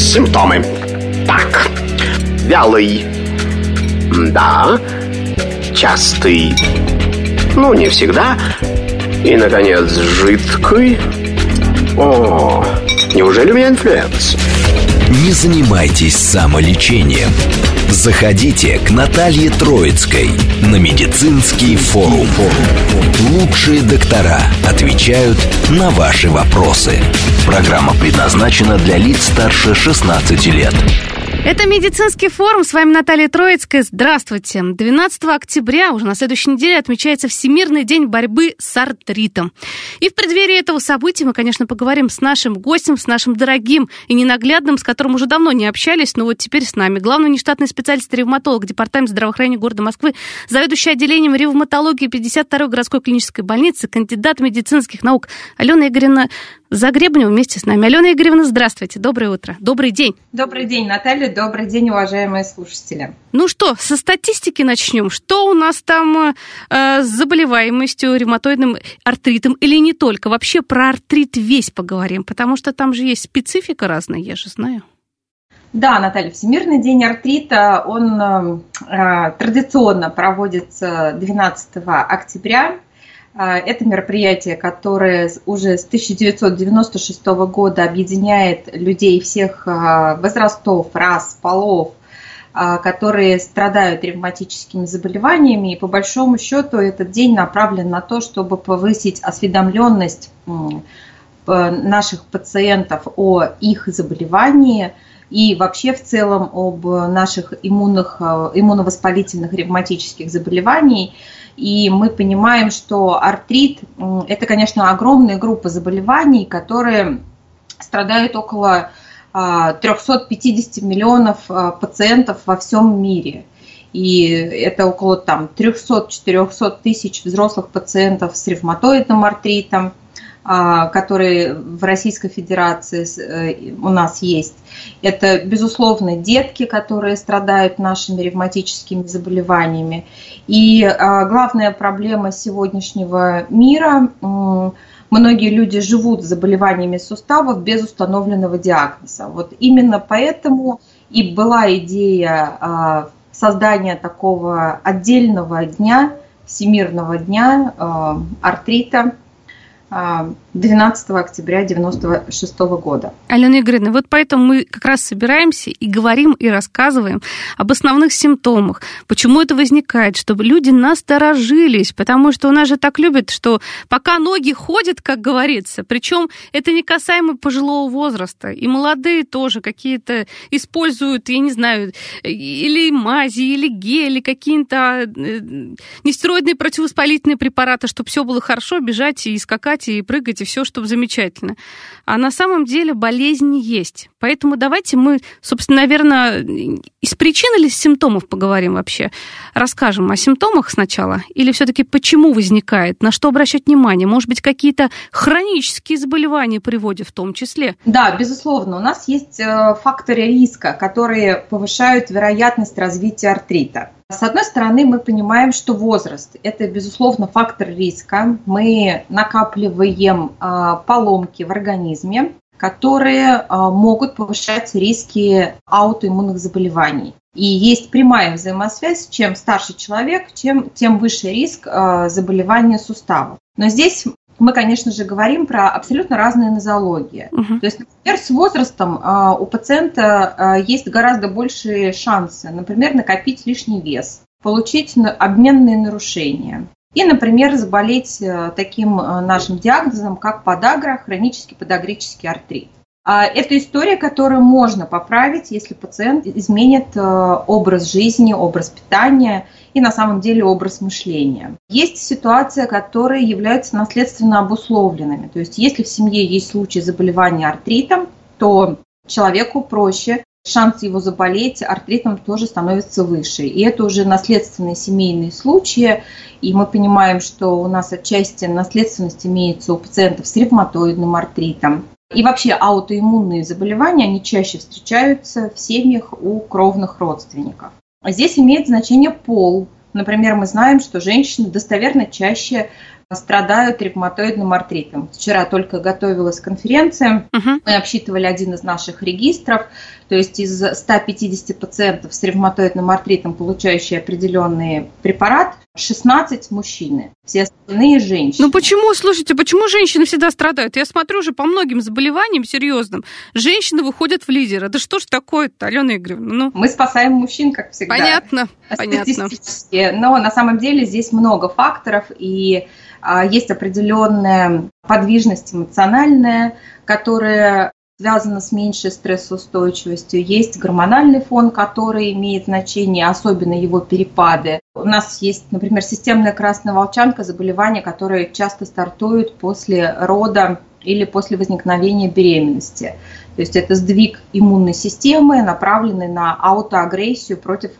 симптомы. Так, вялый, да, частый, ну, не всегда, и, наконец, жидкий. О, неужели у меня инфлюенс? Не занимайтесь самолечением. Заходите к Наталье Троицкой на медицинский форум. Лучшие доктора отвечают на ваши вопросы. Программа предназначена для лиц старше 16 лет. Это медицинский форум. С вами Наталья Троицкая. Здравствуйте. 12 октября, уже на следующей неделе, отмечается Всемирный день борьбы с артритом. И в преддверии этого события мы, конечно, поговорим с нашим гостем, с нашим дорогим и ненаглядным, с которым уже давно не общались, но вот теперь с нами. Главный нештатный специалист-ревматолог Департамента здравоохранения города Москвы, заведующий отделением ревматологии 52-й городской клинической больницы, кандидат медицинских наук Алёна Игоревна Загребнева вместе с нами. Алёна Игоревна, здравствуйте. Доброе утро. Добрый день. Добрый день, Наталья. Добрый день, уважаемые слушатели. Ну что, со статистики начнем. Что у нас там с заболеваемостью, ревматоидным артритом или не только? Вообще про артрит весь поговорим, потому что там же есть специфика разная, я же знаю. Да, Наталья, Всемирный день артрита, он традиционно проводится 12 октября. Это мероприятие, которое уже с 1996 года объединяет людей всех возрастов, рас, полов, которые страдают ревматическими заболеваниями. И по большому счету этот день направлен на то, чтобы повысить осведомленность наших пациентов о их заболевании и вообще в целом об наших иммуновоспалительных ревматических заболеваниях. И мы понимаем, что артрит – это, конечно, огромная группа заболеваний, которые страдают около 350 миллионов пациентов во всем мире. И это около 300-400 тысяч взрослых пациентов с ревматоидным артритом, которые в Российской Федерации у нас есть. Это, безусловно, детки, которые страдают нашими ревматическими заболеваниями. И главная проблема сегодняшнего мира – многие люди живут с заболеваниями суставов без установленного диагноза. Вот именно поэтому и была идея создания такого отдельного дня, Всемирного дня артрита, 12 октября 1996 года. Алёна Игоревна, вот поэтому мы как раз собираемся и говорим, и рассказываем об основных симптомах, почему это возникает, чтобы люди насторожились, потому что у нас же так любят, что пока ноги ходят, как говорится, причем это не касаемо пожилого возраста, и молодые тоже какие-то используют, я не знаю, или мази, или гели, какие-то нестероидные противовоспалительные препараты, чтобы все было хорошо, бежать и скакать, и прыгать, и все, чтобы замечательно. А на самом деле болезни есть. Поэтому давайте мы, собственно, наверное, из причин или из симптомов поговорим вообще. Расскажем о симптомах сначала. Или все-таки почему возникает, на что обращать внимание. Может быть, какие-то хронические заболевания приводят в том числе. Да, безусловно. У нас есть факторы риска, которые повышают вероятность развития артрита. С одной стороны, мы понимаем, что возраст – это, безусловно, фактор риска. Мы накапливаем поломки в организме, которые могут повышать риски аутоиммунных заболеваний. И есть прямая взаимосвязь: чем старше человек, тем выше риск заболевания суставов. Но здесь мы, конечно же, говорим про абсолютно разные нозологии. То есть, например, с возрастом у пациента есть гораздо большие шансы, например, накопить лишний вес, получить обменные нарушения и, например, заболеть таким нашим диагнозом, как подагра, хронический подагрический артрит. Это история, которую можно поправить, если пациент изменит образ жизни, образ питания и на самом деле образ мышления. Есть ситуации, которые являются наследственно обусловленными. То есть если в семье есть случай заболевания артритом, то человеку проще, шанс его заболеть артритом тоже становится выше. И это уже наследственные семейные случаи. И мы понимаем, что у нас отчасти наследственность имеется у пациентов с ревматоидным артритом. И вообще аутоиммунные заболевания, они чаще встречаются в семьях у кровных родственников. Здесь имеет значение пол. Например, мы знаем, что женщины достоверно чаще страдают ревматоидным артритом. Вчера только готовилась к конференции, мы обсчитывали один из наших регистров, то есть из 150 пациентов с ревматоидным артритом, получающие определенный препарат, 16 мужчины, все остальные женщины. Ну почему, слушайте, почему женщины всегда страдают? Я смотрю уже по многим заболеваниям серьезным, женщины выходят в лидеры. Да что ж такое-то, Алёна Игоревна? Ну. Мы спасаем мужчин, как всегда. Понятно, понятно. Но на самом деле здесь много факторов, и есть определенная подвижность эмоциональная, которая связана с меньшей стрессоустойчивостью. Есть гормональный фон, который имеет значение, особенно его перепады. У нас есть, например, системная красная волчанка, заболевание, которое часто стартует после рода или после возникновения беременности. То есть это сдвиг иммунной системы, направленный на аутоагрессию против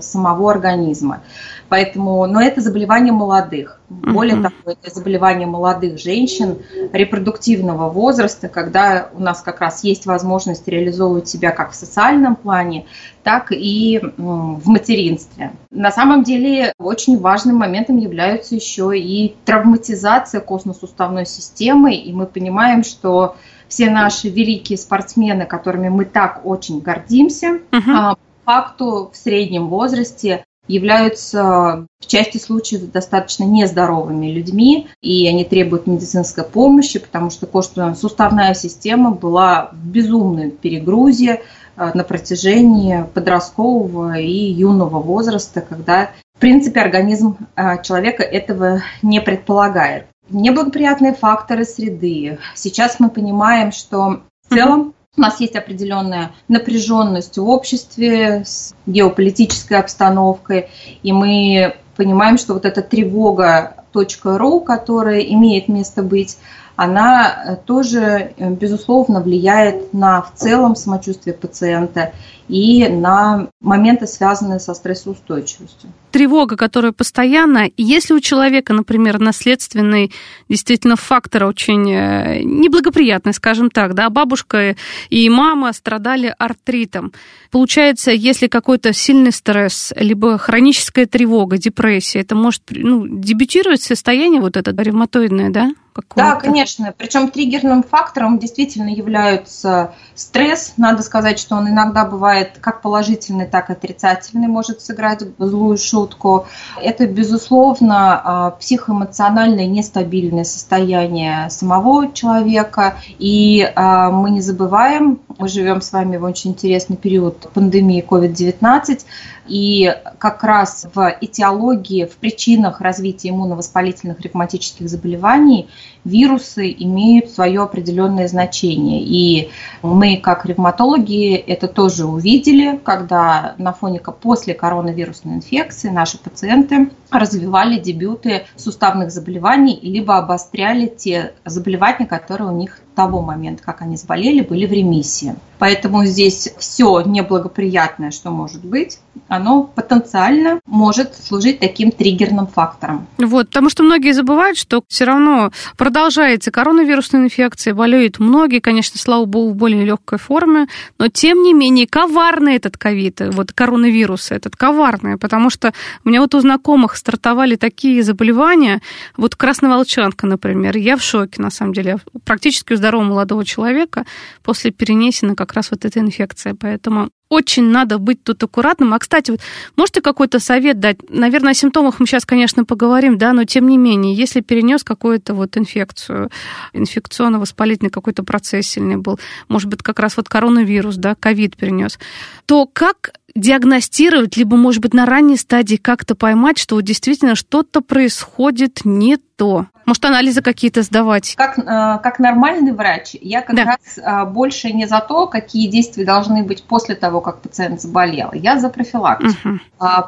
самого организма. Поэтому, но это заболевание молодых. Более того, это заболевание молодых женщин репродуктивного возраста, когда у нас как раз есть возможность реализовывать себя как в социальном плане, так и в материнстве. На самом деле очень важным моментом являются еще и травматизация костно-суставной системы, и мы понимаем, что все наши великие спортсмены, которыми мы так очень гордимся, по факту в среднем возрасте являются в части случаев достаточно нездоровыми людьми, и они требуют медицинской помощи, потому что костно-суставная система была в безумной перегрузе на протяжении подросткового и юного возраста, когда, в принципе, организм человека этого не предполагает. Неблагоприятные факторы среды. Сейчас мы понимаем, что в целом у нас есть определенная напряженность в обществе с геополитической обстановкой, и мы понимаем, что вот эта тревога.ру, которая имеет место быть, она тоже, безусловно, влияет на в целом самочувствие пациента и на моменты, связанные со стрессоустойчивостью. Тревога, которая постоянно, если у человека, например, наследственный действительно фактор очень неблагоприятный, скажем так, да, бабушка и мама страдали артритом. Получается, если какой-то сильный стресс, либо хроническая тревога, депрессия, это может дебютировать состояние вот это ревматоидное, да? Какое-то. Да, конечно. Причем триггерным фактором действительно является стресс. Надо сказать, что он иногда бывает как положительный, так и отрицательный, может сыграть злую шутку. Это, безусловно, психоэмоциональное нестабильное состояние самого человека. И мы не забываем, мы живем с вами в очень интересный период пандемии COVID-19, и как раз в этиологии, в причинах развития иммуновоспалительных ревматических заболеваний вирусы имеют свое определенное значение. И мы, как ревматологи, это тоже увидели, когда на фоне после коронавирусной инфекции наши пациенты развивали дебюты суставных заболеваний, либо обостряли те заболевания, которые у них с того момента, как они заболели, были в ремиссии. Поэтому здесь все неблагоприятное, что может быть, оно потенциально может служить таким триггерным фактором. Вот, потому что многие забывают, что все равно продолжается коронавирусная инфекция, болеют многие, конечно, слава богу, в более легкой форме, но тем не менее коварный этот ковид, вот коронавирус этот коварный, потому что у меня вот у знакомых стартовали такие заболевания, вот красная волчанка, например, я в шоке, на самом деле, практически у здорового молодого человека после перенесена как раз вот эта инфекция, поэтому очень надо быть тут аккуратным. А, кстати, вот можете какой-то совет дать? Наверное, о симптомах мы сейчас, конечно, поговорим, да, но тем не менее, если перенес какую-то вот инфекцию, инфекционно-воспалительный какой-то процесс сильный был, может быть, как раз вот коронавирус, да, ковид перенес, то как диагностировать, либо, может быть, на ранней стадии как-то поймать, что действительно что-то происходит не то? Может, анализы какие-то сдавать? Как нормальный врач, я как раз больше не за то, какие действия должны быть после того, как пациент заболел. Я за профилактику.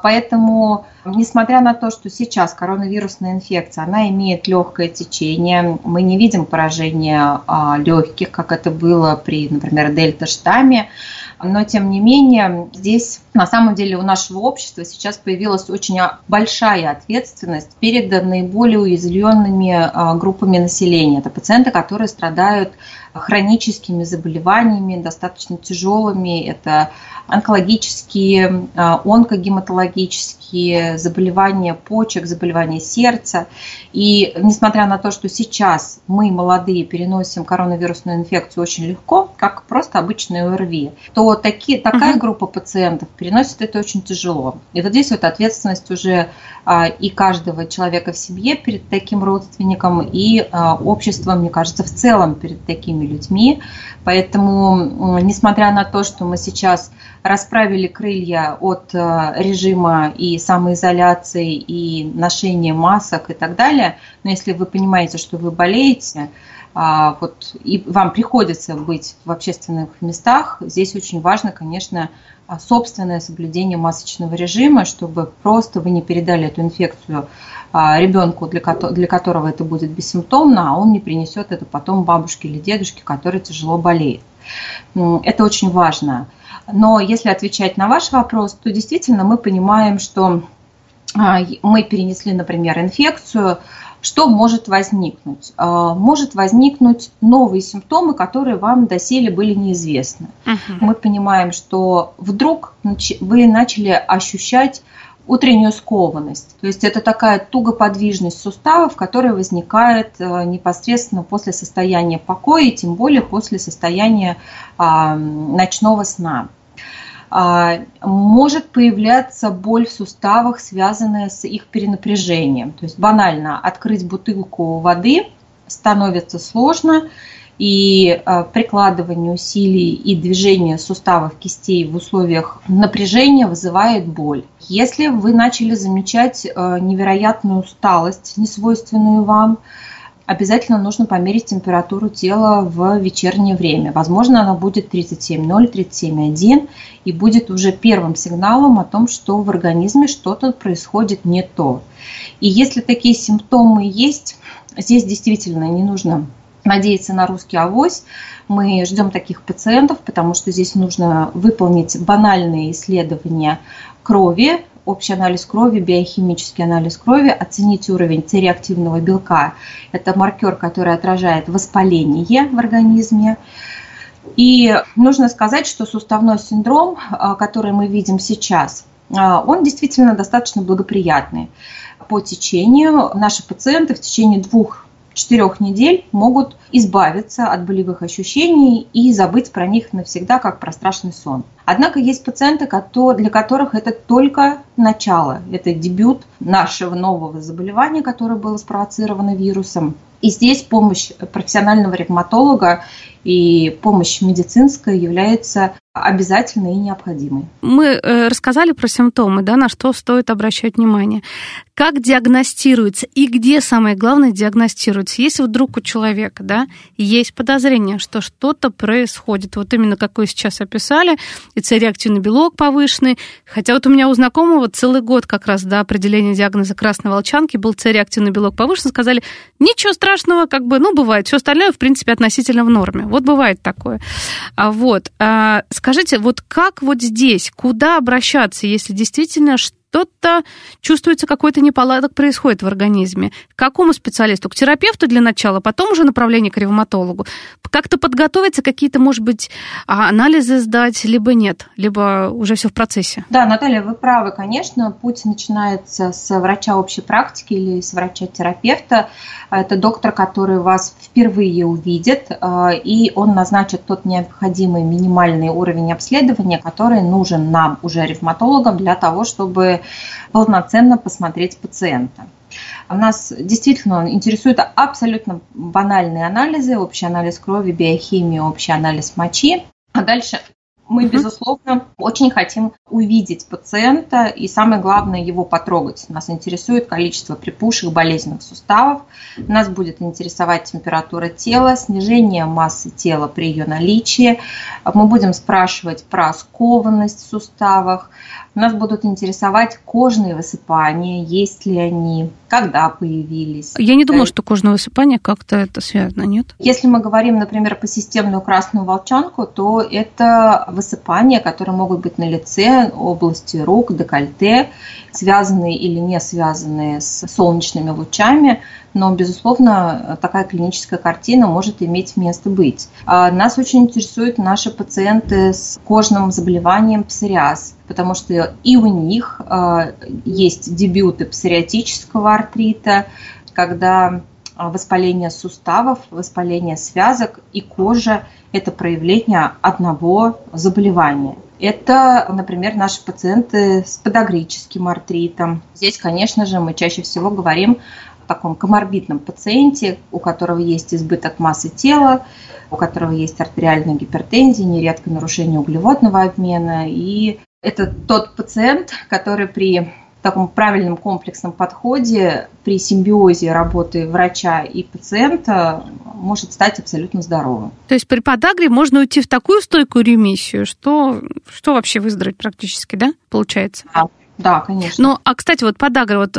Поэтому, несмотря на то, что сейчас коронавирусная инфекция, она имеет легкое течение, мы не видим поражения легких, как это было при, например, дельта-штамме, но, тем не менее, здесь на самом деле у нашего общества сейчас появилась очень большая ответственность перед наиболее уязвленными группами населения. Это пациенты, которые страдают хроническими заболеваниями, достаточно тяжелыми. Это онкологические, онкогематологические заболевания почек, заболевания сердца. И несмотря на то, что сейчас мы, молодые, переносим коронавирусную инфекцию очень легко, как просто обычные ОРВИ, то такая группа пациентов переносит это очень тяжело. И вот здесь вот ответственность уже и каждого человека в семье перед таким родственником, и общества, мне кажется, в целом перед такими людьми. Поэтому, несмотря на то, что мы сейчас расправили крылья от режима и самоизоляции, и ношения масок и так далее, но если вы понимаете, что вы болеете, вот, и вам приходится быть в общественных местах, здесь очень важно, конечно, собственное соблюдение масочного режима, чтобы просто вы не передали эту инфекцию ребенку, для которого это будет бессимптомно, а он не принесет это потом бабушке или дедушке, который тяжело болеет. Это очень важно. Но если отвечать на ваш вопрос, то действительно мы понимаем, что мы перенесли, например, инфекцию. Что может возникнуть? Может возникнуть новые симптомы, которые вам доселе были неизвестны. Мы понимаем, что вдруг вы начали ощущать утреннюю скованность. То есть это такая тугоподвижность суставов, которая возникает непосредственно после состояния покоя, и тем более после состояния ночного сна. Может появляться боль в суставах, связанная с их перенапряжением. То есть банально открыть бутылку воды становится сложно, и прикладывание усилий и движение суставов кистей в условиях напряжения вызывает боль. Если вы начали замечать невероятную усталость, несвойственную вам, обязательно нужно померить температуру тела в вечернее время. Возможно, она будет 37,0, 37,1 и будет уже первым сигналом о том, что в организме что-то происходит не то. И если такие симптомы есть, здесь действительно не нужно надеяться на русский авось. Мы ждем таких пациентов, потому что здесь нужно выполнить банальные исследования крови, общий анализ крови, биохимический анализ крови, оценить уровень С-реактивного белка. Это маркер, который отражает воспаление в организме. И нужно сказать, что суставной синдром, который мы видим сейчас, он действительно достаточно благоприятный. По течению наши пациенты в течение 2-4 недель могут избавиться от болевых ощущений и забыть про них навсегда, как про страшный сон. Однако есть пациенты, для которых это только начало, это дебют нашего нового заболевания, которое было спровоцировано вирусом. И здесь помощь профессионального ревматолога и помощь медицинская является обязательной и необходимой. Мы рассказали про симптомы, да, на что стоит обращать внимание. Как диагностируется и где, самое главное, диагностируется? Если вдруг у человека, да, есть подозрение, что что-то происходит, вот именно как вы сейчас описали, и С-реактивный белок повышенный, хотя вот у меня у знакомого целый год как раз до определения диагноза красной волчанки был С-реактивный белок повышенный, сказали, ничего страшного, как бы, ну, бывает, все остальное, в принципе, относительно в норме. Вот бывает такое. Вот. Скажите, вот как вот здесь, куда обращаться, если действительно что-то чувствуется, какой-то неполадок происходит в организме? К какому специалисту? К терапевту для начала, потом уже направление к ревматологу. Как-то подготовиться, какие-то, может быть, анализы сдать, либо нет, либо уже все в процессе? Да, Наталья, вы правы, конечно. Путь начинается с врача общей практики или с врача-терапевта. Это доктор, который вас впервые увидит, и он назначит тот необходимый минимальный уровень обследования, который нужен нам, уже ревматологам, для того, чтобы полноценно посмотреть пациента. Нас действительно интересуют абсолютно банальные анализы, общий анализ крови, биохимия, общий анализ мочи. А дальше мы, безусловно, очень хотим увидеть пациента и, самое главное, его потрогать. Нас интересует количество припушек, болезненных суставов. Нас будет интересовать температура тела, снижение массы тела при ее наличии. Мы будем спрашивать про скованность в суставах. Нас будут интересовать кожные высыпания, есть ли они, когда появились. Я не думала, что кожное высыпание как-то это связано, нет? Если мы говорим, например, про системную красную волчанку, то это высыпания, которые могут быть на лице, области рук, декольте, связанные или не связанные с солнечными лучами. но, безусловно, такая клиническая картина может иметь место быть. Нас очень интересуют наши пациенты с кожным заболеванием псориаз, потому что и у них есть дебюты псориатического артрита, когда воспаление суставов, воспаление связок и кожа – это проявление одного заболевания. Это, например, наши пациенты с подагрическим артритом. Здесь, конечно же, мы чаще всего говорим о таком коморбидном пациенте, у которого есть избыток массы тела, у которого есть артериальная гипертензия, нередко нарушение углеводного обмена. И это тот пациент, который при таком правильном комплексном подходе, при симбиозе работы врача и пациента может стать абсолютно здоровым. То есть при подагре можно уйти в такую стойкую ремиссию, что вообще выздороветь практически, да, получается? Да, конечно. Ну, а, кстати, вот подагра, вот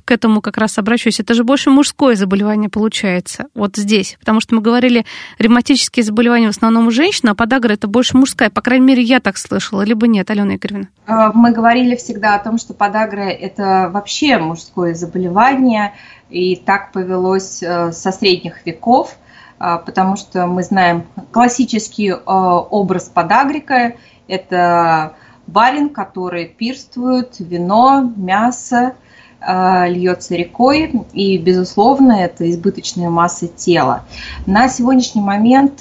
к этому как раз обращусь, это же больше мужское заболевание получается, вот здесь, потому что мы говорили, ревматические заболевания в основном у женщин, а подагра это больше мужская, по крайней мере, я так слышала, либо нет, Алёна Игоревна? Мы говорили всегда о том, что подагра это вообще мужское заболевание, и так повелось со средних веков, потому что мы знаем классический образ подагрика, это барин, который пирствует, вино, мясо льется рекой, и, безусловно, это избыточная масса тела. На сегодняшний момент,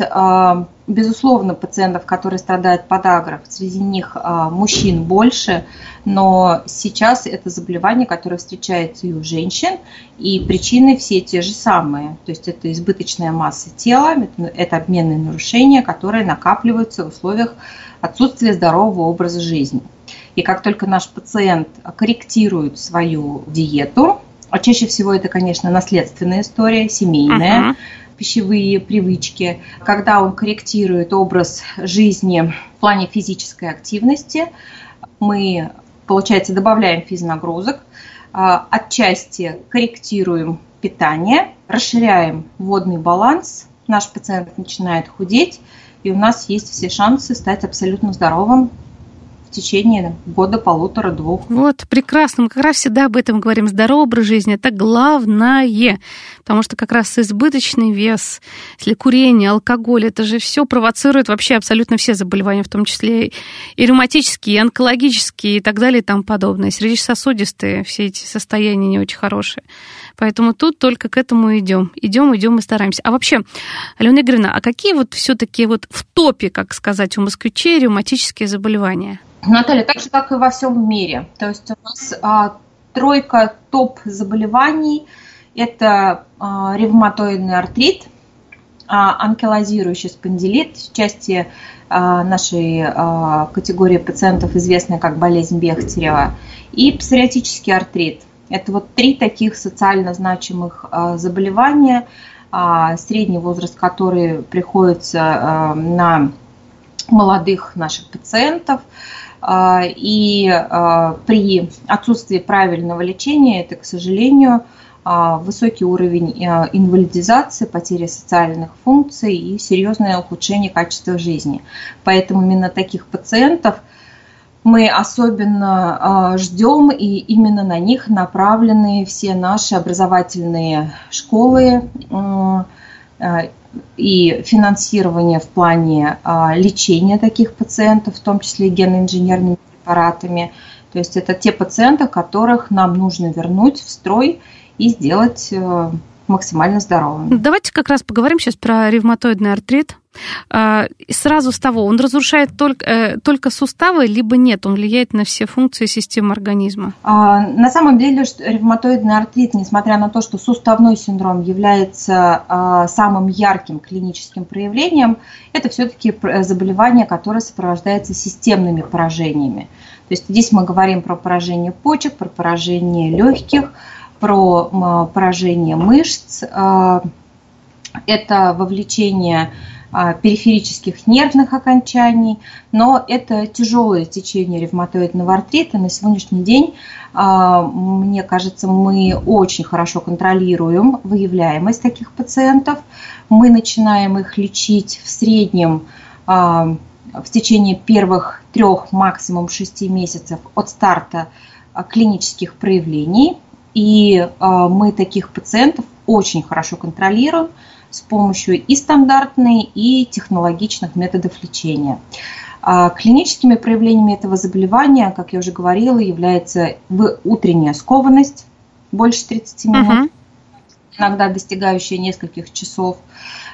безусловно, пациентов, которые страдают подагрой, среди них мужчин больше, но сейчас это заболевание, которое встречается и у женщин, и причины все те же самые. То есть это избыточная масса тела, это обменные нарушения, которые накапливаются в условиях отсутствия здорового образа жизни. И как только наш пациент корректирует свою диету, а чаще всего это, конечно, наследственная история, семейная, пищевые привычки, когда он корректирует образ жизни в плане физической активности, мы, получается, добавляем физнагрузок, отчасти корректируем питание, расширяем водный баланс, наш пациент начинает худеть, и у нас есть все шансы стать абсолютно здоровым в течение года, полутора-двух. Вот, прекрасно. Мы как раз всегда об этом говорим. Здоровый образ жизни – это главное. Потому что как раз избыточный вес, если курение, алкоголь – это же все провоцирует вообще абсолютно все заболевания, в том числе и ревматические, и онкологические, и так далее, и тому подобное. Сердечно-сосудистые все эти состояния не очень хорошие. Поэтому тут только к этому идем. Идем и стараемся. А вообще, Алёна Игоревна, а какие вот все-таки вот в топе, как сказать, у москвичей ревматические заболевания? Наталья, так же, как и во всем мире. То есть у нас тройка топ-заболеваний. Это ревматоидный артрит, анкилозирующий спондилит, в части нашей категории пациентов, известная как болезнь Бехтерева, и псориатический артрит. Это вот три таких социально значимых заболевания, средний возраст который приходится на молодых наших пациентов. И при отсутствии правильного лечения это, к сожалению, высокий уровень инвалидизации, потери социальных функций и серьезное ухудшение качества жизни. Поэтому именно таких пациентов мы особенно ждем, и именно на них направлены все наши образовательные школы и финансирование в плане лечения таких пациентов, в том числе и генно-инженерными препаратами. То есть это те пациенты, которых нам нужно вернуть в строй и сделать максимально здоровыми. Давайте как раз поговорим сейчас про ревматоидный артрит. И сразу с того, он разрушает только суставы, либо нет? Он влияет на все функции системы организма? На самом деле ревматоидный артрит, несмотря на то, что суставной синдром является самым ярким клиническим проявлением, это все-таки заболевание, которое сопровождается системными поражениями. То есть здесь мы говорим про поражение почек, про поражение легких, про поражение мышц. Это вовлечение периферических нервных окончаний, но это тяжелое течение ревматоидного артрита. На сегодняшний день, мне кажется, мы очень хорошо контролируем выявляемость таких пациентов. Мы начинаем их лечить в среднем в течение первых 3, максимум 6 месяцев от старта клинических проявлений. И мы таких пациентов очень хорошо контролируем с помощью и стандартных, и технологичных методов лечения. Клиническими проявлениями этого заболевания, как я уже говорила, является утренняя скованность больше 30 минут, иногда достигающая нескольких часов.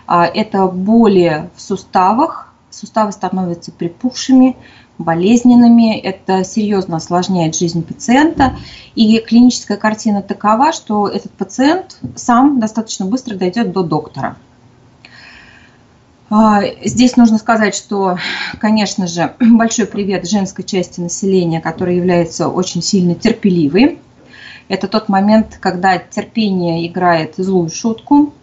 Это боли в суставах, суставы становятся припухшими, болезненными, это серьезно осложняет жизнь пациента. И клиническая картина такова, что этот пациент сам достаточно быстро дойдет до доктора. Здесь нужно сказать, что, конечно же, большой привет женской части населения, которая является очень сильно терпеливой. Это тот момент, когда терпение играет злую шутку.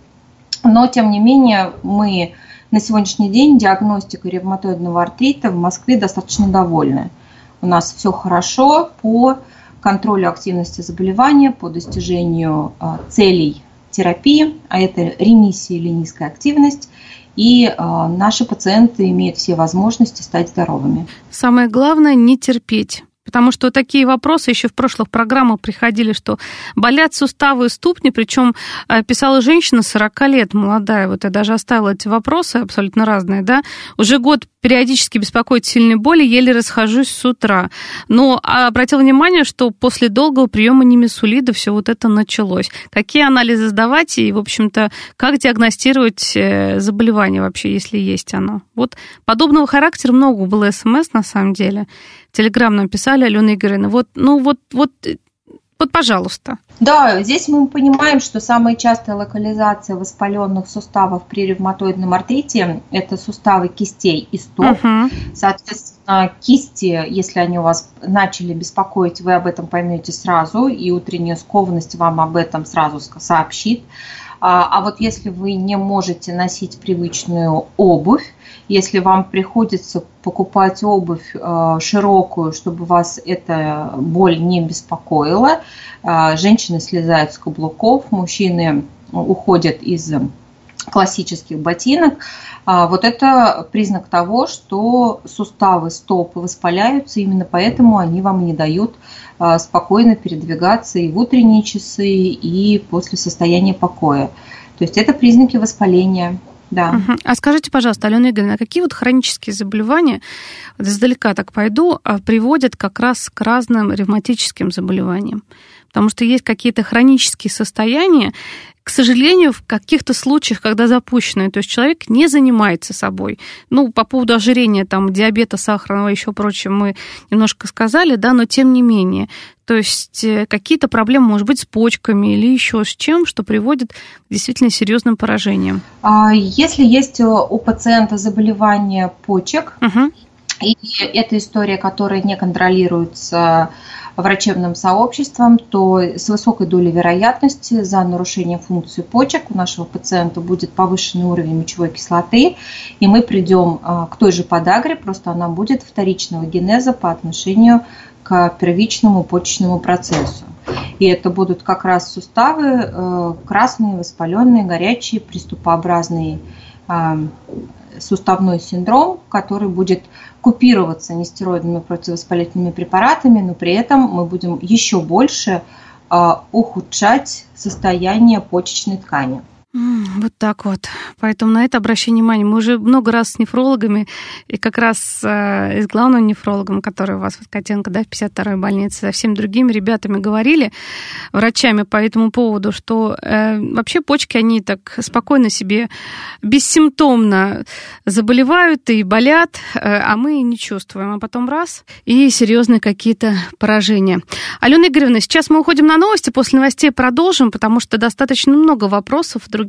Но, тем не менее, мы на сегодняшний день диагностикой ревматоидного артрита в Москве достаточно довольны. У нас все хорошо по контролю активности заболевания, по достижению целей терапии, а это ремиссия или низкая активность. И наши пациенты имеют все возможности стать здоровыми. Самое главное – не терпеть. Потому что такие вопросы еще в прошлых программах приходили, что болят суставы и ступни, причем писала женщина 40 лет, молодая, вот я даже оставила эти вопросы абсолютно разные, да, уже год периодически беспокоит сильные боли, еле расхожусь с утра. Но обратила внимание, что после долгого приема немесулида все вот это началось. Какие анализы сдавать и, в общем-то, как диагностировать заболевание вообще, если есть оно? Вот подобного характера много было СМС, на самом деле. Телеграм нам писали, Алёна Игоревна, вот, пожалуйста. Да, здесь мы понимаем, что самая частая локализация воспаленных суставов при ревматоидном артрите – это суставы кистей и стоп. Соответственно, кисти, если они у вас начали беспокоить, вы об этом поймете сразу, и утренняя скованность вам об этом сразу сообщит. А вот если вы не можете носить привычную обувь, если вам приходится покупать обувь широкую, чтобы вас эта боль не беспокоила, женщины слезают с каблуков, мужчины уходят из классических ботинок, вот это признак того, что суставы стоп воспаляются, именно поэтому они вам не дают спокойно передвигаться и в утренние часы, и после состояния покоя. То есть это признаки воспаления. Да. А скажите, пожалуйста, Алёна Игоревна, какие вот хронические заболевания, издалека так пойду, приводят как раз к разным ревматическим заболеваниям? Потому что есть какие-то хронические состояния, к сожалению, в каких-то случаях, когда запущенные, то есть человек не занимается собой. Ну, по поводу ожирения, там, диабета, сахарного и еще прочее мы немножко сказали, да, но тем не менее. То есть какие-то проблемы, может быть, с почками или еще с чем, что приводит к действительно серьезным поражениям. Если есть у пациента заболевание почек, и эта история, которая не контролируется врачебным сообществом, то с высокой долей вероятности за нарушение функции почек у нашего пациента будет повышенный уровень мочевой кислоты, и мы придем к той же подагре, просто она будет вторичного генеза по отношению к первичному почечному процессу. И это будут как раз суставы красные, воспаленные, горячие, приступообразные, суставной синдром, который будет купироваться нестероидными противовоспалительными препаратами, но при этом мы будем еще больше ухудшать состояние почечной ткани. Вот так вот. Поэтому на это обращаю внимание. Мы уже много раз с нефрологами, и как раз с главным нефрологом, который у вас в Воскотенко, да, в 52-й больнице, со всеми другими ребятами говорили, врачами по этому поводу, что вообще почки, они так спокойно себе, бессимптомно заболевают и болят, а мы не чувствуем. А потом раз, и серьезные какие-то поражения. Алёна Игоревна, сейчас мы уходим на новости, после новостей продолжим, потому что достаточно много вопросов, другие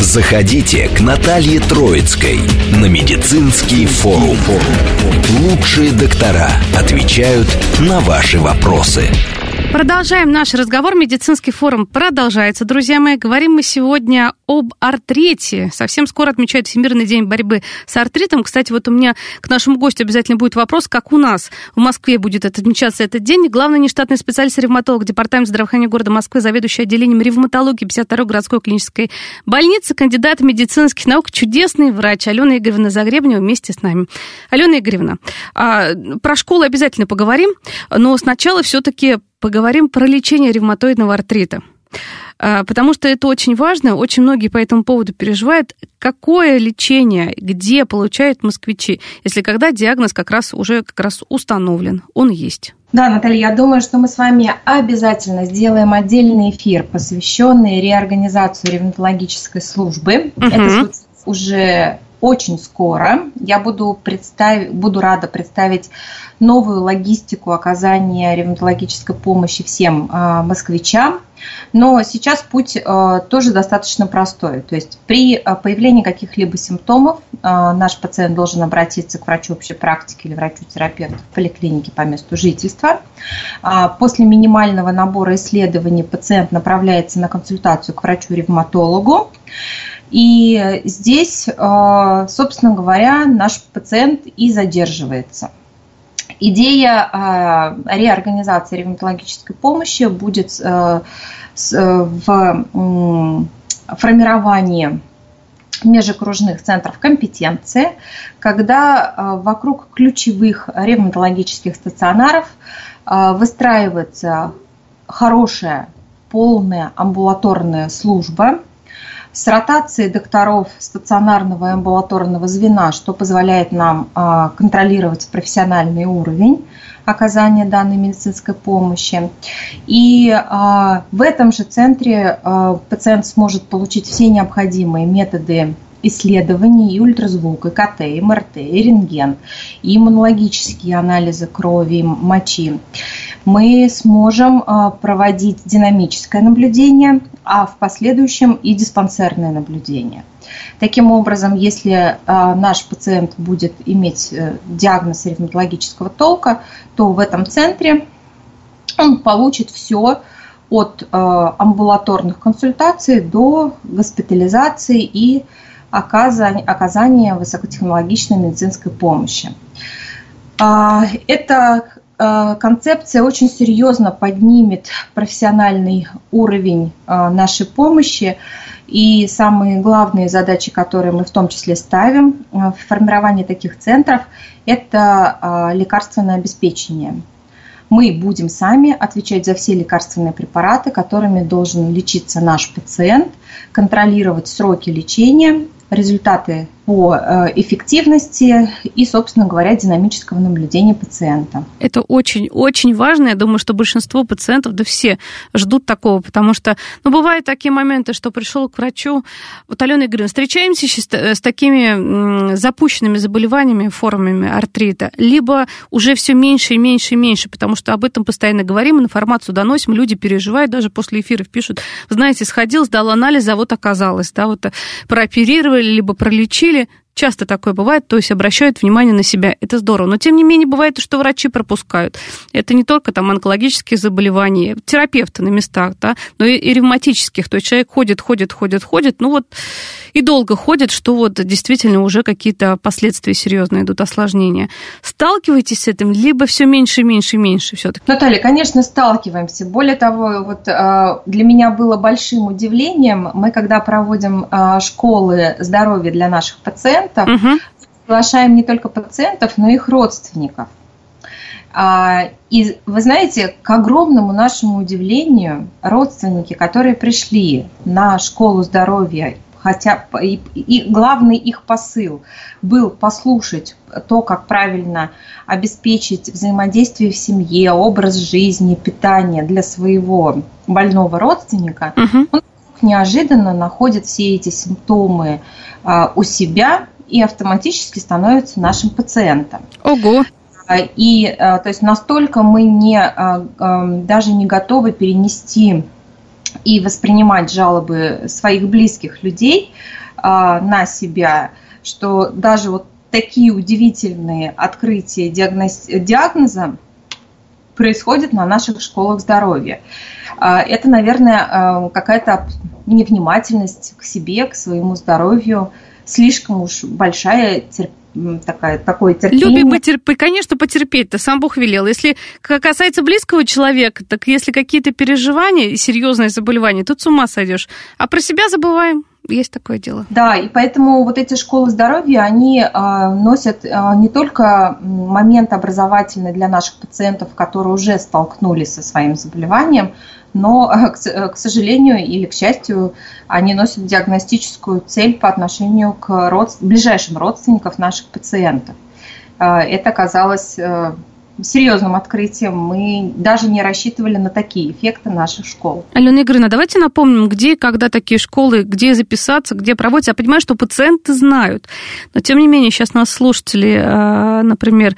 Заходите к Наталье Троицкой на медицинский форум. Лучшие доктора отвечают на ваши вопросы. Продолжаем наш разговор. Медицинский форум продолжается, друзья мои. Говорим мы сегодня об артрите. Совсем скоро отмечают Всемирный день борьбы с артритом. Кстати, вот у меня к нашему гостю обязательно будет вопрос, как у нас в Москве будет отмечаться этот день. Главный нештатный специалист-ревматолог Департамента здравоохранения города Москвы, заведующий отделением ревматологии 52-й городской клинической больницы, кандидат медицинских наук, чудесный врач Алёна Игоревна Загребнева вместе с нами. Алёна Игоревна, про школу обязательно поговорим, но сначала все-таки поговорим про лечение ревматоидного артрита, потому что это очень важно, очень многие по этому поводу переживают. Какое лечение, где получают москвичи, если когда диагноз уже установлен, он есть? Да, Наталья, я думаю, что мы с вами обязательно сделаем отдельный эфир, посвященный реорганизации ревматологической службы. Угу. Это случится уже очень скоро. Я буду рада представить новую логистику оказания ревматологической помощи всем москвичам. Но сейчас путь тоже достаточно простой. То есть при появлении каких-либо симптомов наш пациент должен обратиться к врачу общей практики или врачу-терапевту в поликлинике по месту жительства. После минимального набора исследований пациент направляется на консультацию к врачу-ревматологу. И здесь, собственно говоря, наш пациент и задерживается. Идея реорганизации ревматологической помощи будет в формировании межокружных центров компетенции, когда вокруг ключевых ревматологических стационаров выстраивается хорошая, полная амбулаторная служба, с ротацией докторов стационарного и амбулаторного звена, что позволяет нам контролировать профессиональный уровень оказания данной медицинской помощи. И в этом же центре пациент сможет получить все необходимые методы исследований, и ультразвук, и КТ, и МРТ, и рентген, и иммунологические анализы крови и мочи. Мы сможем проводить динамическое наблюдение, а в последующем и диспансерное наблюдение. Таким образом, если наш пациент будет иметь диагноз ревматологического толка, то в этом центре он получит все от амбулаторных консультаций до госпитализации и оказания высокотехнологичной медицинской помощи. Эта концепция очень серьезно поднимет профессиональный уровень нашей помощи. И самые главные задачи, которые мы в том числе ставим в формировании таких центров, это лекарственное обеспечение. Мы будем сами отвечать за все лекарственные препараты, которыми должен лечиться наш пациент, контролировать сроки лечения, результаты по эффективности и, собственно говоря, динамического наблюдения пациента. Это очень-очень важно. Я думаю, что большинство пациентов, да все, ждут такого, потому что, бывают такие моменты, что пришел к врачу. Вот, Алёна Игоревна, встречаемся с такими запущенными заболеваниями, формами артрита, либо уже все меньше и меньше и меньше, потому что об этом постоянно говорим, информацию доносим, люди переживают, даже после эфиров пишут, знаете, сходил, сдал анализ, а вот оказалось, да, вот прооперировали, либо пролечили. Часто такое бывает, то есть обращают внимание на себя. Это здорово. Но, тем не менее, бывает, что врачи пропускают. Это не только там онкологические заболевания, терапевты на местах, да, но и ревматических. То есть человек ходит, и долго ходит, что действительно уже какие-то последствия серьезные идут, осложнения. Сталкиваетесь с этим, либо все меньше все-таки? Наталья, конечно, сталкиваемся. Более того, для меня было большим удивлением, мы когда проводим школы здоровья для наших пациентов, угу. Приглашаем не только пациентов, но и их родственников. И вы знаете, к огромному нашему удивлению, родственники, которые пришли на школу здоровья, хотя и главный их посыл был послушать то, как правильно обеспечить взаимодействие в семье, образ жизни, питание для своего больного родственника, угу. Он неожиданно находит все эти симптомы у себя и автоматически становится нашим пациентом. Ого! И то есть настолько мы даже не готовы перенести и воспринимать жалобы своих близких людей на себя, что даже такие удивительные открытия диагноза происходит на наших школах здоровья. Это, наверное, какая-то невнимательность к себе, к своему здоровью, слишком уж большая терпимость. Такое терпение. Любим мы терпеть, конечно, потерпеть-то, сам Бог велел. Если касается близкого человека, так если какие-то переживания и серьезные заболевания, тут с ума сойдешь. А про себя забываем. Есть такое дело. Да, и поэтому вот эти школы здоровья, они носят не только момент образовательный для наших пациентов, которые уже столкнулись со своим заболеванием, но, к сожалению или к счастью, они носят диагностическую цель по отношению к ближайшим родственникам наших пациентов. Это оказалось серьезным открытием. Мы даже не рассчитывали на такие эффекты наших школ. Алёна Игоревна, давайте напомним, где и когда такие школы, где записаться, где проводятся. Я понимаю, что пациенты знают, но тем не менее сейчас нас слушатели, например,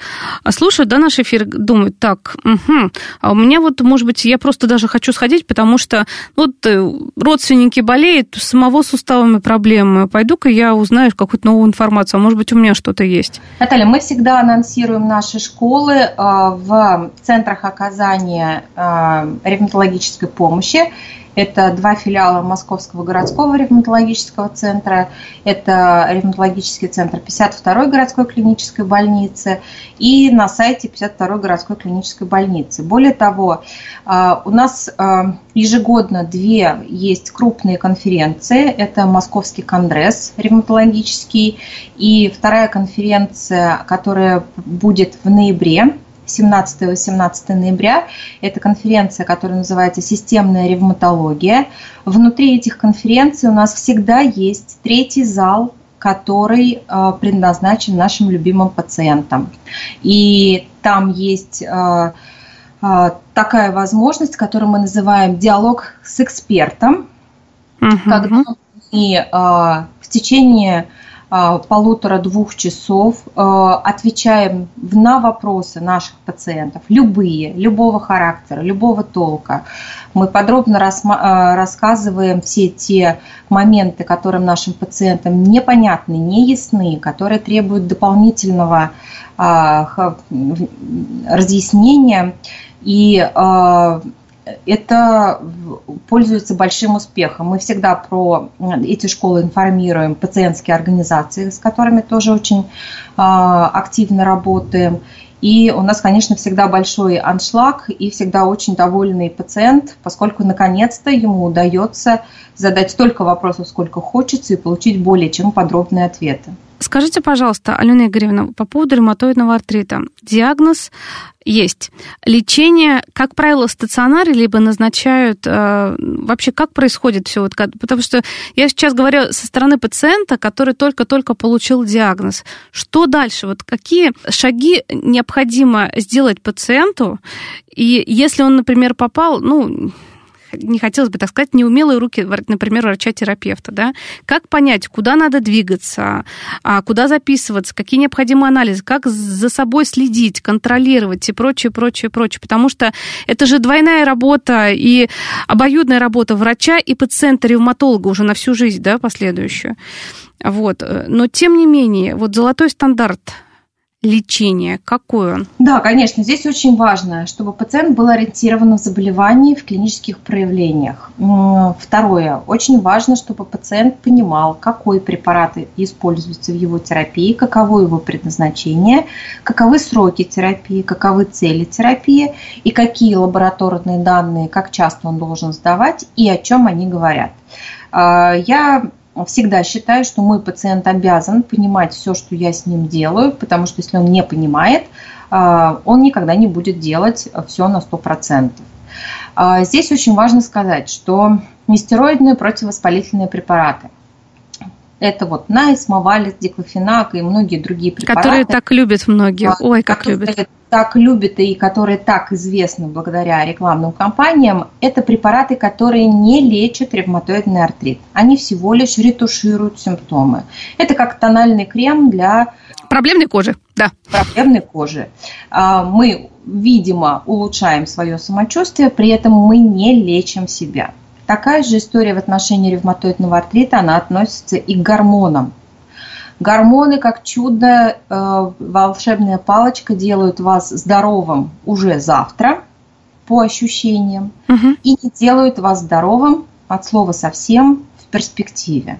слушают, да, наш эфир, думают, так, угу, а у меня вот, может быть, я просто даже хочу сходить, потому что вот родственники болеют, самого суставами проблемы, пойду-ка я узнаю какую-то новую информацию, а может быть, у меня что-то есть. Наталья, мы всегда анонсируем наши школы в центрах оказания ревматологической помощи. Это 2 филиала Московского городского ревматологического центра, это ревматологический центр 52-й городской клинической больницы и на сайте 52-й городской клинической больницы. Более того, у нас ежегодно 2 есть крупные конференции. Это Московский конгресс ревматологический и 2-я конференция, которая будет в ноябре, 17-18 ноября. Это конференция, которая называется «Системная ревматология». Внутри этих конференций у нас всегда есть 3-й зал, который предназначен нашим любимым пациентам. И там есть такая возможность, которую мы называем «Диалог с экспертом», когда мы в течение 1,5-2 часов отвечаем на вопросы наших пациентов, любые, любого характера, любого толка. Мы подробно рассказываем все те моменты, которые нашим пациентам непонятны, неясны, которые требуют дополнительного разъяснения. И это пользуется большим успехом. Мы всегда про эти школы информируем пациентские организации, с которыми тоже очень активно работаем. И у нас, конечно, всегда большой аншлаг и всегда очень довольный пациент, поскольку наконец-то ему удается задать столько вопросов, сколько хочется, и получить более чем подробные ответы. Скажите, пожалуйста, Алёна Игоревна, по поводу ревматоидного артрита. Диагноз есть. Лечение, как правило, в стационаре либо назначают... Вообще, как происходит все? Потому что я сейчас говорю со стороны пациента, который только-только получил диагноз. Что дальше? Вот какие шаги необходимо сделать пациенту? И если он, например, попал... не хотелось бы так сказать, неумелые руки, например, врача-терапевта, да? Как понять, куда надо двигаться, куда записываться, какие необходимы анализы, как за собой следить, контролировать и прочее, прочее, прочее. Потому что это же двойная работа и обоюдная работа врача и пациента-ревматолога уже на всю жизнь, да, последующую. Вот. Но, тем не менее, вот золотой стандарт лечение. Какой он? Да, конечно, здесь очень важно, чтобы пациент был ориентирован в заболевании, в клинических проявлениях. Второе, очень важно, чтобы пациент понимал, какой препарат используется в его терапии, каково его предназначение, каковы сроки терапии, каковы цели терапии и какие лабораторные данные, как часто он должен сдавать и о чем они говорят. Я всегда считаю, что мой пациент обязан понимать все, что я с ним делаю, потому что если он не понимает, он никогда не будет делать все на 100%. Здесь очень важно сказать, что нестероидные противовоспалительные препараты, это вот Найз, Мовалис, диклофенак и многие другие препараты. Которые так любят многие. Ой, как любят. Так любят и которые так известны благодаря рекламным кампаниям, это препараты, которые не лечат ревматоидный артрит. Они всего лишь ретушируют симптомы. Это как тональный крем для... Проблемной кожи, да. Проблемной кожи. Мы, видимо, улучшаем свое самочувствие, при этом мы не лечим себя. Такая же история в отношении ревматоидного артрита, она относится и к гормонам. Гормоны, как чудо, волшебная палочка, делают вас здоровым уже завтра, по ощущениям и не делают вас здоровым от слова совсем в перспективе.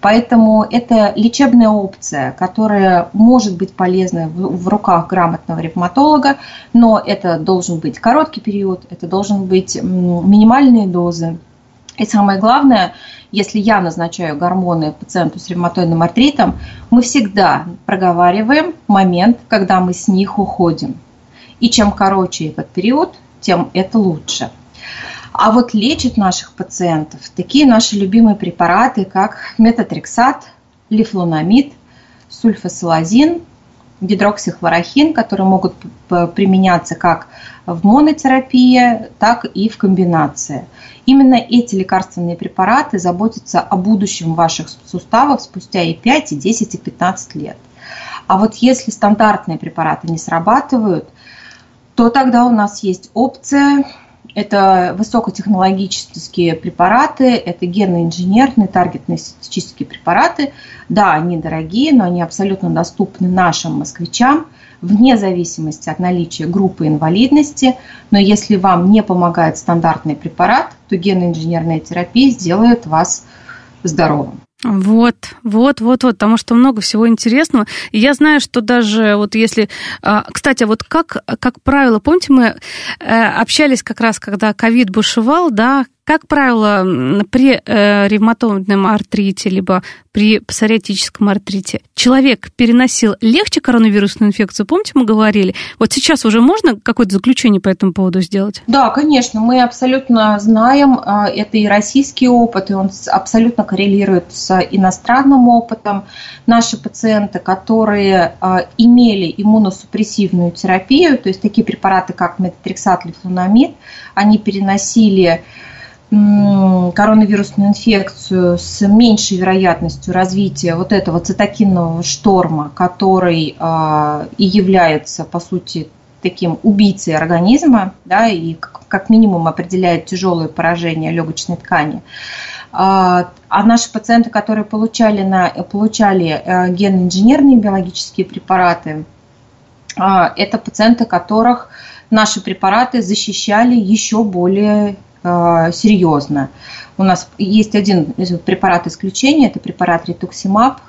Поэтому это лечебная опция, которая может быть полезна в руках грамотного ревматолога, но это должен быть короткий период, это должен быть минимальные дозы. И самое главное, если я назначаю гормоны пациенту с ревматоидным артритом, мы всегда проговариваем момент, когда мы с них уходим. И чем короче этот период, тем это лучше. А вот лечат наших пациентов такие наши любимые препараты, как метотрексат, лефлуномид, сульфасалазин, гидроксихлорохин, которые могут применяться как в монотерапии, так и в комбинации. Именно эти лекарственные препараты заботятся о будущем ваших суставов спустя и 5, и 10, и 15 лет. А вот если стандартные препараты не срабатывают, то тогда у нас есть опция. Это высокотехнологические препараты, это генно-инженерные, таргетные синтетические препараты. Да, они дорогие, но они абсолютно доступны нашим москвичам, вне зависимости от наличия группы инвалидности. Но если вам не помогает стандартный препарат, то генно-инженерная терапия сделает вас здоровым. Вот, потому что много всего интересного. И я знаю, что даже вот если... Кстати, вот как правило, помните, мы общались как раз, когда ковид бушевал, да, как правило, при ревматоидном артрите либо при псориатическом артрите человек переносил легче коронавирусную инфекцию, помните, мы говорили? Вот сейчас уже можно какое-то заключение по этому поводу сделать? Да, конечно, мы абсолютно знаем, это и российский опыт, и он абсолютно коррелирует с иностранным опытом. Наши пациенты, которые имели иммуносупрессивную терапию, то есть такие препараты, как метотрексат, лефлуномид, они переносили коронавирусную инфекцию с меньшей вероятностью развития вот этого цитокинного шторма, который и является, по сути, таким убийцей организма, да, и как минимум определяет тяжелое поражение легочной ткани. А наши пациенты, которые получали генно-инженерные биологические препараты, это пациенты, которых наши препараты защищали еще более серьезно. У нас есть один препарат исключения, это препарат ретуксимаб,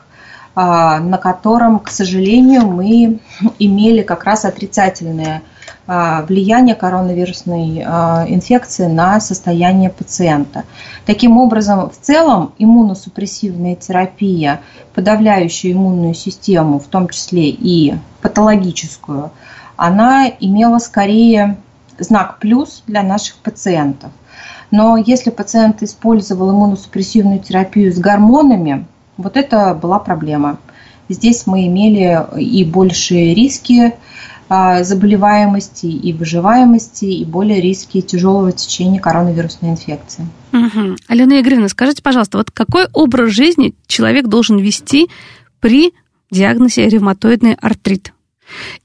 на котором, к сожалению, мы имели как раз отрицательное влияние коронавирусной инфекции на состояние пациента. Таким образом, в целом иммуносупрессивная терапия, подавляющая иммунную систему, в том числе и патологическую, она имела скорее знак плюс для наших пациентов. Но если пациент использовал иммуносупрессивную терапию с гормонами, вот это была проблема. Здесь мы имели и большие риски заболеваемости, и выживаемости, и более риски тяжелого течения коронавирусной инфекции. Алёна Игоревна, скажите, пожалуйста, вот какой образ жизни человек должен вести при диагнозе ревматоидный артрит?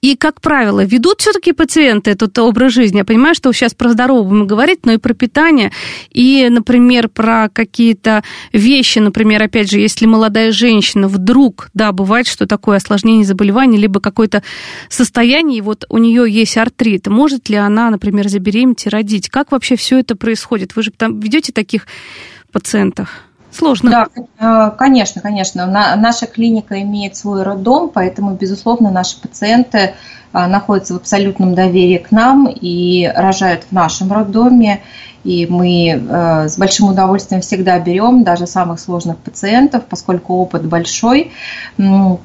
И, как правило, ведут все-таки пациенты этот образ жизни. Я понимаю, что сейчас про здоровье будем говорить, но и про питание, и, например, про какие-то вещи. Например, опять же, если молодая женщина вдруг, да, бывает, что такое осложнение заболевания, либо какое-то состояние, и вот у нее есть артрит, может ли она, например, забеременеть и родить? Как вообще все это происходит? Вы же там ведете таких пациентов? Сложно. Да, конечно. Наша клиника имеет свой роддом, поэтому, безусловно, наши пациенты находятся в абсолютном доверии к нам и рожают в нашем роддоме. И мы с большим удовольствием всегда берем даже самых сложных пациентов, поскольку опыт большой.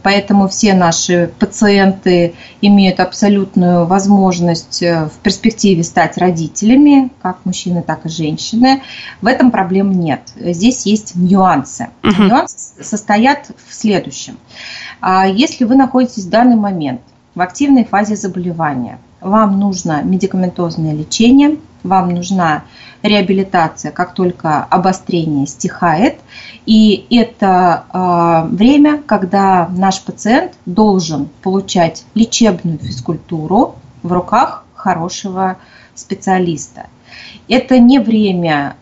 Поэтому все наши пациенты имеют абсолютную возможность в перспективе стать родителями, как мужчины, так и женщины. В этом проблем нет. Здесь есть нюансы. Нюансы состоят в следующем. Если вы находитесь в данный момент в активной фазе заболевания, вам нужно медикаментозное лечение, вам нужна реабилитация, как только обострение стихает. И это время, когда наш пациент должен получать лечебную физкультуру в руках хорошего специалиста. Это не время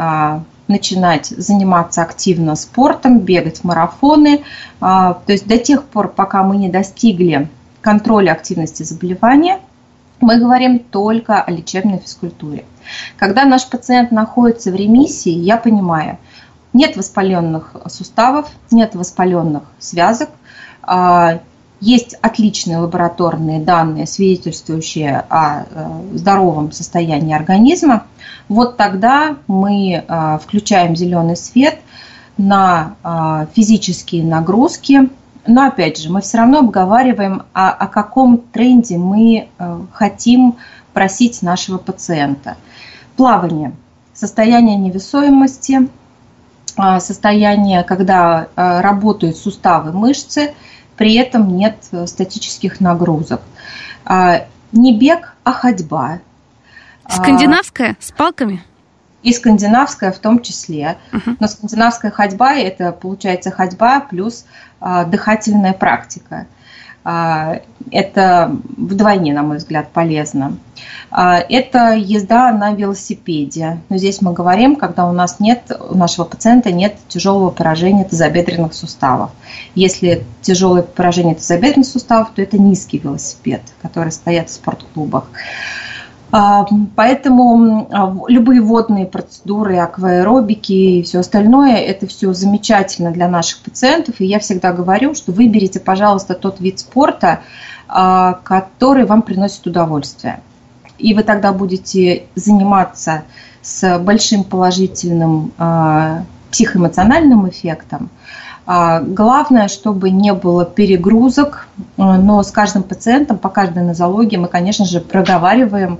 начинать заниматься активно спортом, бегать в марафоны. То есть до тех пор, пока мы не достигли контроля активности заболевания, мы говорим только о лечебной физкультуре. Когда наш пациент находится в ремиссии, я понимаю, нет воспаленных суставов, нет воспаленных связок, есть отличные лабораторные данные, свидетельствующие о здоровом состоянии организма. Вот тогда мы включаем зеленый свет на физические нагрузки. Но опять же, мы все равно обговариваем, о каком тренде мы хотим просить нашего пациента. Плавание, состояние невесомости, состояние, когда работают суставы, мышцы, при этом нет статических нагрузок. Не бег, а ходьба. Скандинавская с палками? И скандинавская в том числе. Но скандинавская ходьба – это, получается, ходьба плюс дыхательная практика. Это вдвойне, на мой взгляд, полезно. Это езда на велосипеде. Но здесь мы говорим, когда у нашего пациента нет тяжелого поражения тазобедренных суставов. Если тяжелое поражение тазобедренных суставов, то это низкий велосипед, который стоит в спортклубах. Поэтому любые водные процедуры, акваэробики и все остальное, это все замечательно для наших пациентов. И я всегда говорю, что выберите, пожалуйста, тот вид спорта, который вам приносит удовольствие. И вы тогда будете заниматься с большим положительным психоэмоциональным эффектом. Главное, чтобы не было перегрузок, но с каждым пациентом, по каждой нозологии мы, конечно же, проговариваем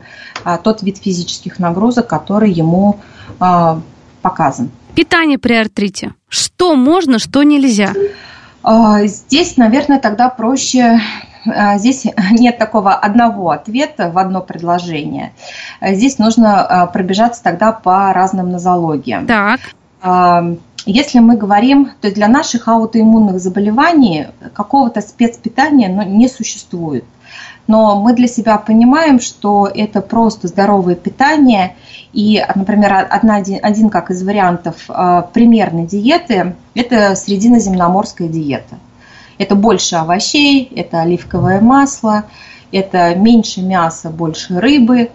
тот вид физических нагрузок, который ему показан. Питание при артрите. Что можно, что нельзя? Здесь, наверное, тогда проще... Здесь нет такого одного ответа в одно предложение. Здесь нужно пробежаться тогда по разным нозологиям. Так. Если мы говорим, то для наших аутоиммунных заболеваний какого-то спецпитания не существует. Но мы для себя понимаем, что это просто здоровое питание. И, например, один как из вариантов примерной диеты – это средиземноморская диета. Это больше овощей, это оливковое масло, это меньше мяса, больше рыбы.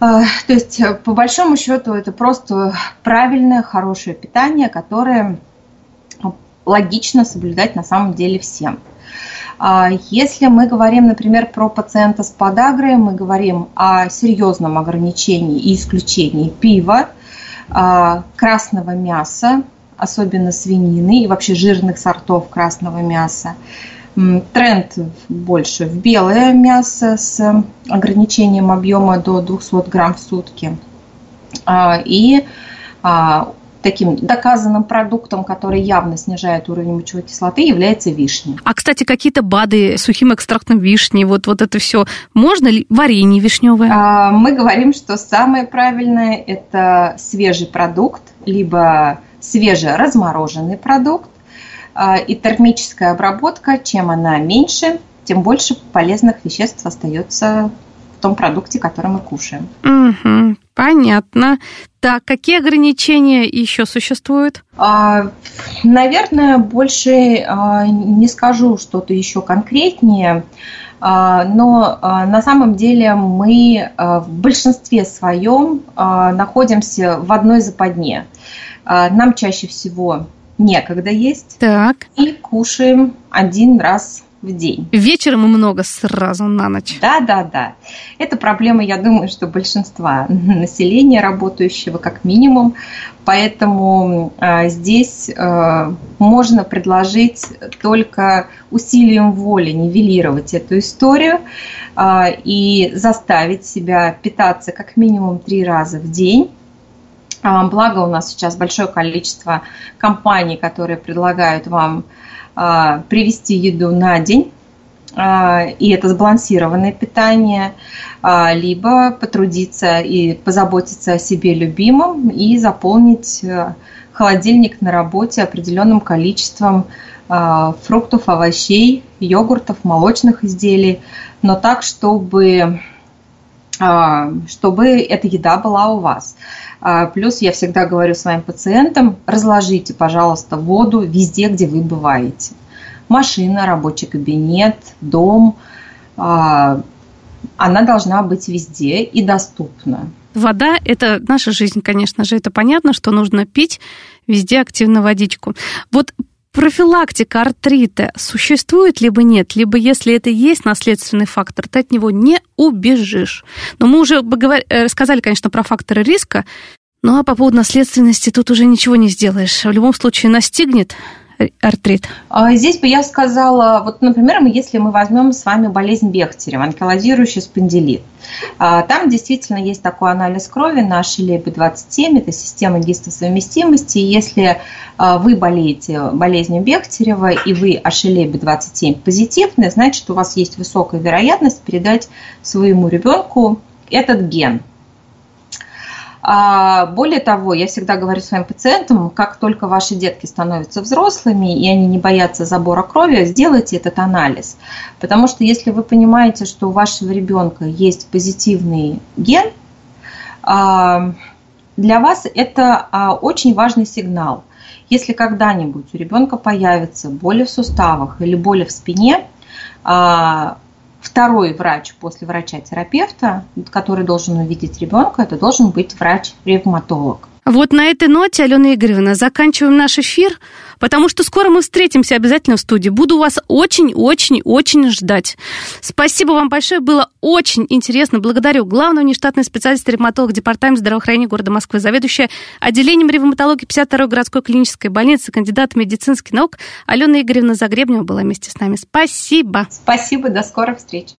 То есть, по большому счету, это просто правильное, хорошее питание, которое логично соблюдать на самом деле всем. Если мы говорим, например, про пациента с подагрой, мы говорим о серьезном ограничении и исключении пива, красного мяса, особенно свинины и вообще жирных сортов красного мяса. Тренд больше в белое мясо с ограничением объема до 200 грамм в сутки. И таким доказанным продуктом, который явно снижает уровень мочевой кислоты, является вишня. А, кстати, какие-то БАДы с сухим экстрактом вишни, вот это все, можно ли? Варенье вишневое? Мы говорим, что самое правильное – это свежий продукт, либо свежеразмороженный продукт. И термическая обработка, чем она меньше, тем больше полезных веществ остается в том продукте, который мы кушаем. Угу, понятно. Так, какие ограничения еще существуют? Наверное, больше не скажу что-то еще конкретнее, но на самом деле мы в большинстве своем находимся в одной западне. Нам чаще всего некогда есть. Так. И кушаем один раз в день. Вечером и много сразу на ночь. Да. Это проблема, я думаю, что большинства населения работающего как минимум. Поэтому здесь можно предложить только усилием воли нивелировать эту историю и заставить себя питаться как минимум 3 раза в день. Благо у нас сейчас большое количество компаний, которые предлагают вам привезти еду на день, и это сбалансированное питание, либо потрудиться и позаботиться о себе любимом и заполнить холодильник на работе определенным количеством фруктов, овощей, йогуртов, молочных изделий, но так, чтобы эта еда была у вас. Плюс я всегда говорю своим пациентам, разложите, пожалуйста, воду везде, где вы бываете. Машина, рабочий кабинет, дом, она должна быть везде и доступна. Вода – это наша жизнь, конечно же. Это понятно, что нужно пить везде активно водичку. Вот профилактика артрита существует либо нет, либо если это и есть наследственный фактор, ты от него не убежишь. Но мы уже рассказали, конечно, про факторы риска, ну а по поводу наследственности тут уже ничего не сделаешь. В любом случае настигнет артрит. Здесь бы я сказала, вот, например, если мы возьмем с вами болезнь Бехтерева, анкилозирующий спондилит, там действительно есть такой анализ крови на HLA-B27, это система гистосовместимости. Если вы болеете болезнью Бехтерева и вы HLA-B27 позитивны, значит, у вас есть высокая вероятность передать своему ребенку этот ген. Более того, я всегда говорю своим пациентам, как только ваши детки становятся взрослыми и они не боятся забора крови, сделайте этот анализ. Потому что если вы понимаете, что у вашего ребенка есть позитивный ген, для вас это очень важный сигнал. Если когда-нибудь у ребенка появятся боли в суставах или боли в спине, второй врач после врача-терапевта, который должен увидеть ребенка, это должен быть врач-ревматолог. Вот на этой ноте, Алена Игоревна, заканчиваем наш эфир, потому что скоро мы встретимся обязательно в студии. Буду вас очень-очень-очень ждать. Спасибо вам большое, было очень интересно. Благодарю главного внештатного специалиста ревматолога Департамента здравоохранения города Москвы, заведующая отделением ревматологии 52-й городской клинической больницы, кандидат медицинских наук Алена Игоревна Загребнева была вместе с нами. Спасибо. Спасибо, до скорых встреч.